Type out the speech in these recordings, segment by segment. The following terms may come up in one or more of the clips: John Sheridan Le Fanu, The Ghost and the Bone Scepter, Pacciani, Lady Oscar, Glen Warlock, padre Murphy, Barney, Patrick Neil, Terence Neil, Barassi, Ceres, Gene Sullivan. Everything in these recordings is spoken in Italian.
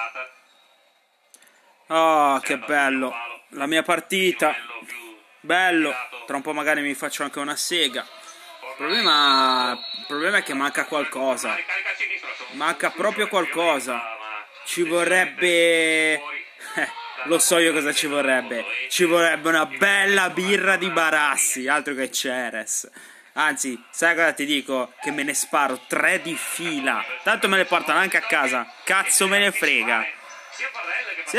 tirata. Oh, che bello. La mia partita. Bello. Tra un po' magari mi faccio anche una sega. Il problema è che manca qualcosa. Manca proprio qualcosa. Ci vorrebbe... lo so io cosa ci vorrebbe. Ci vorrebbe una bella birra di Barassi. Altro che Ceres. Anzi, sai cosa ti dico? Che me ne sparo 3 di fila. Tanto me le portano anche a casa. Cazzo me ne frega. Sì!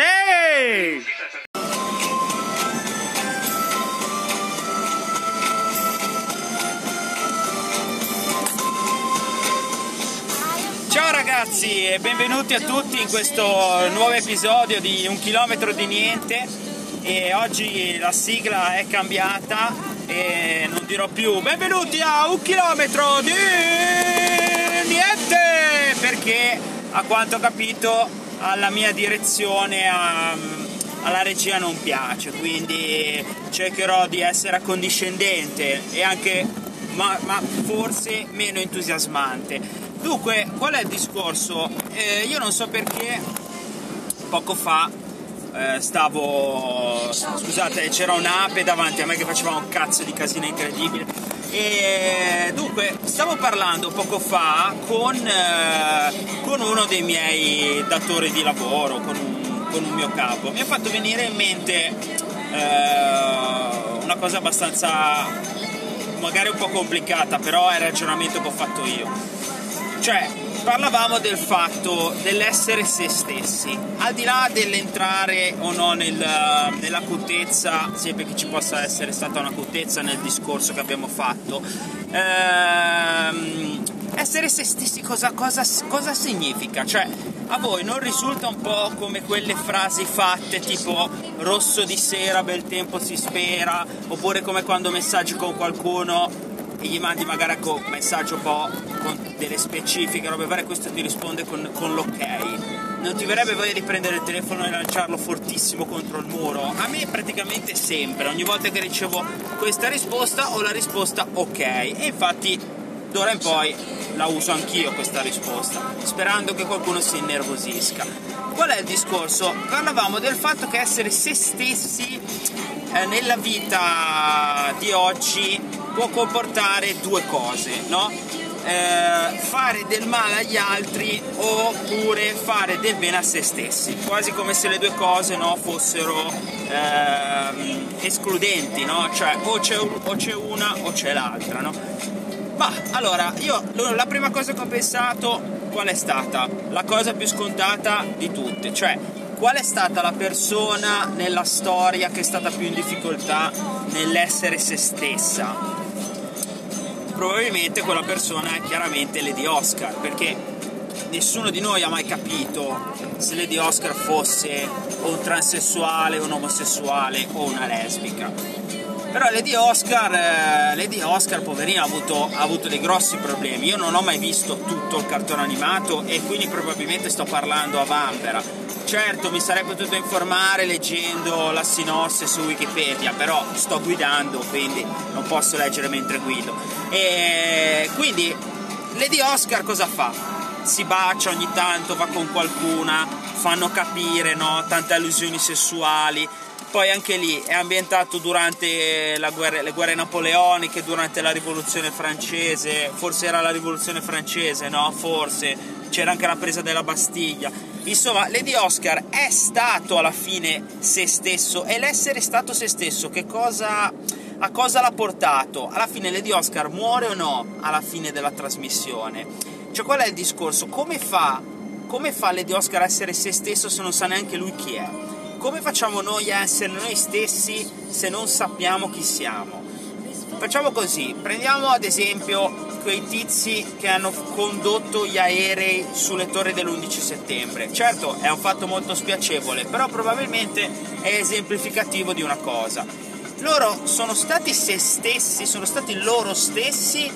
Ciao ragazzi e benvenuti a tutti in questo nuovo episodio di Un chilometro di niente. E oggi la sigla è cambiata e non dirò più benvenuti a Un chilometro di niente, perché a quanto ho capito alla mia direzione, alla regia non piace, quindi cercherò di essere accondiscendente e anche ma forse meno entusiasmante. Dunque, qual è il discorso? Io non so perché poco fa scusate, c'era un'ape davanti a me che faceva un cazzo di casino incredibile. E dunque stavo parlando poco fa con uno dei miei datori di lavoro, con un mio capo. Mi ha fatto venire in mente una cosa abbastanza magari un po' complicata, però è il ragionamento che ho fatto io. Cioè, parlavamo del fatto dell'essere se stessi, al di là dell'entrare o no nell'acutezza, sempre che ci possa essere stata un'acutezza nel discorso che abbiamo fatto. Essere se stessi cosa significa? Cioè, a voi non risulta un po' come quelle frasi fatte tipo rosso di sera, bel tempo si spera, oppure come quando messaggi con qualcuno e gli mandi magari un messaggio un po' con delle specifiche, robe varie, questo ti risponde con l'ok. Non ti verrebbe voglia di prendere il telefono e lanciarlo fortissimo contro il muro? A me praticamente sempre, ogni volta che ricevo questa risposta ho la risposta ok, e infatti d'ora in poi la uso anch'io questa risposta, sperando che qualcuno si innervosisca. Qual è il discorso? Parlavamo del fatto che essere se stessi nella vita di oggi può comportare due cose, no? Fare del male agli altri oppure fare del bene a se stessi, quasi come se le due cose, no, fossero escludenti, no? Cioè o c'è una o c'è l'altra, no? Ma allora io la prima cosa che ho pensato qual è stata? La cosa più scontata di tutte, cioè qual è stata la persona nella storia che è stata più in difficoltà nell'essere se stessa? Probabilmente quella persona è chiaramente Lady Oscar, perché nessuno di noi ha mai capito se Lady Oscar fosse un transessuale, un omosessuale o una lesbica. Però Lady Oscar poverina, ha avuto dei grossi problemi. Io non ho mai visto tutto il cartone animato e quindi probabilmente sto parlando a vanvera. Certo, mi sarei potuto informare leggendo la sinossi su Wikipedia, però sto guidando, quindi non posso leggere mentre guido. E quindi Lady Oscar cosa fa? Si bacia ogni tanto, va con qualcuna, fanno capire, no? Tante allusioni sessuali. Poi anche lì è ambientato durante le guerre napoleoniche, durante la rivoluzione francese, forse era la rivoluzione francese, no? Forse c'era anche la presa della Bastiglia. Insomma, Lady Oscar è stato alla fine se stesso, e l'essere stato se stesso a cosa l'ha portato? Alla fine Lady Oscar muore o no alla fine della trasmissione? Cioè, qual è il discorso? Come fa Lady Oscar a essere se stesso se non sa neanche lui chi è? Come facciamo noi a essere noi stessi se non sappiamo chi siamo? Facciamo così, prendiamo ad esempio quei tizi che hanno condotto gli aerei sulle torri dell'11 settembre. Certo, è un fatto molto spiacevole, però probabilmente è esemplificativo di una cosa. Loro sono stati se stessi, sono stati loro stessi,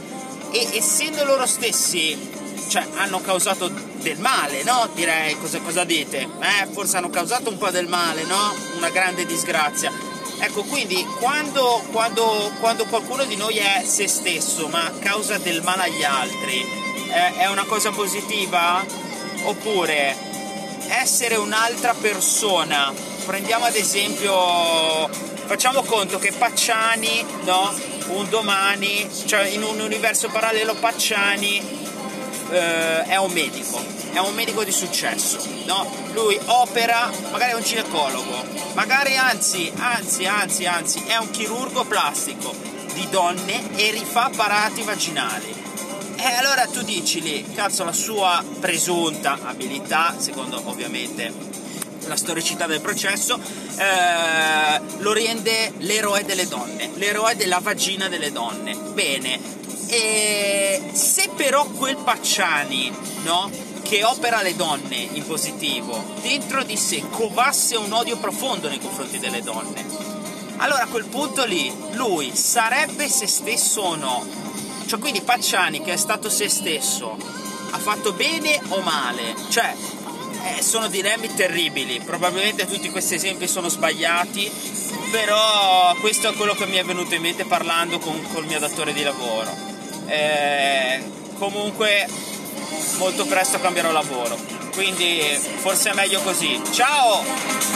e essendo loro stessi, cioè, hanno causato del male, no? Direi, cosa dite? Forse hanno causato un po' del male, no? Una grande disgrazia. Ecco, quindi quando qualcuno di noi è se stesso ma causa del male agli altri, è una cosa positiva? Oppure essere un'altra persona. Prendiamo ad esempio, facciamo conto che Pacciani, no? Un domani, cioè in un universo parallelo, Pacciani è un medico di successo, no? Lui opera, magari è un ginecologo, magari anzi è un chirurgo plastico di donne e rifà parati vaginali. E allora tu dici lì, cazzo, la sua presunta abilità, secondo ovviamente la storicità del processo, lo rende l'eroe delle donne, l'eroe della vagina delle donne. Bene, e se però quel Pacciani, no, che opera le donne in positivo, dentro di sé covasse un odio profondo nei confronti delle donne, allora a quel punto lì lui sarebbe se stesso o no? Cioè, quindi Pacciani, che è stato se stesso, ha fatto bene o male? Cioè, sono dilemmi terribili. Probabilmente tutti questi esempi sono sbagliati, però questo è quello che mi è venuto in mente parlando con il mio datore di lavoro. Comunque molto presto cambierò lavoro, quindi forse è meglio così. Ciao!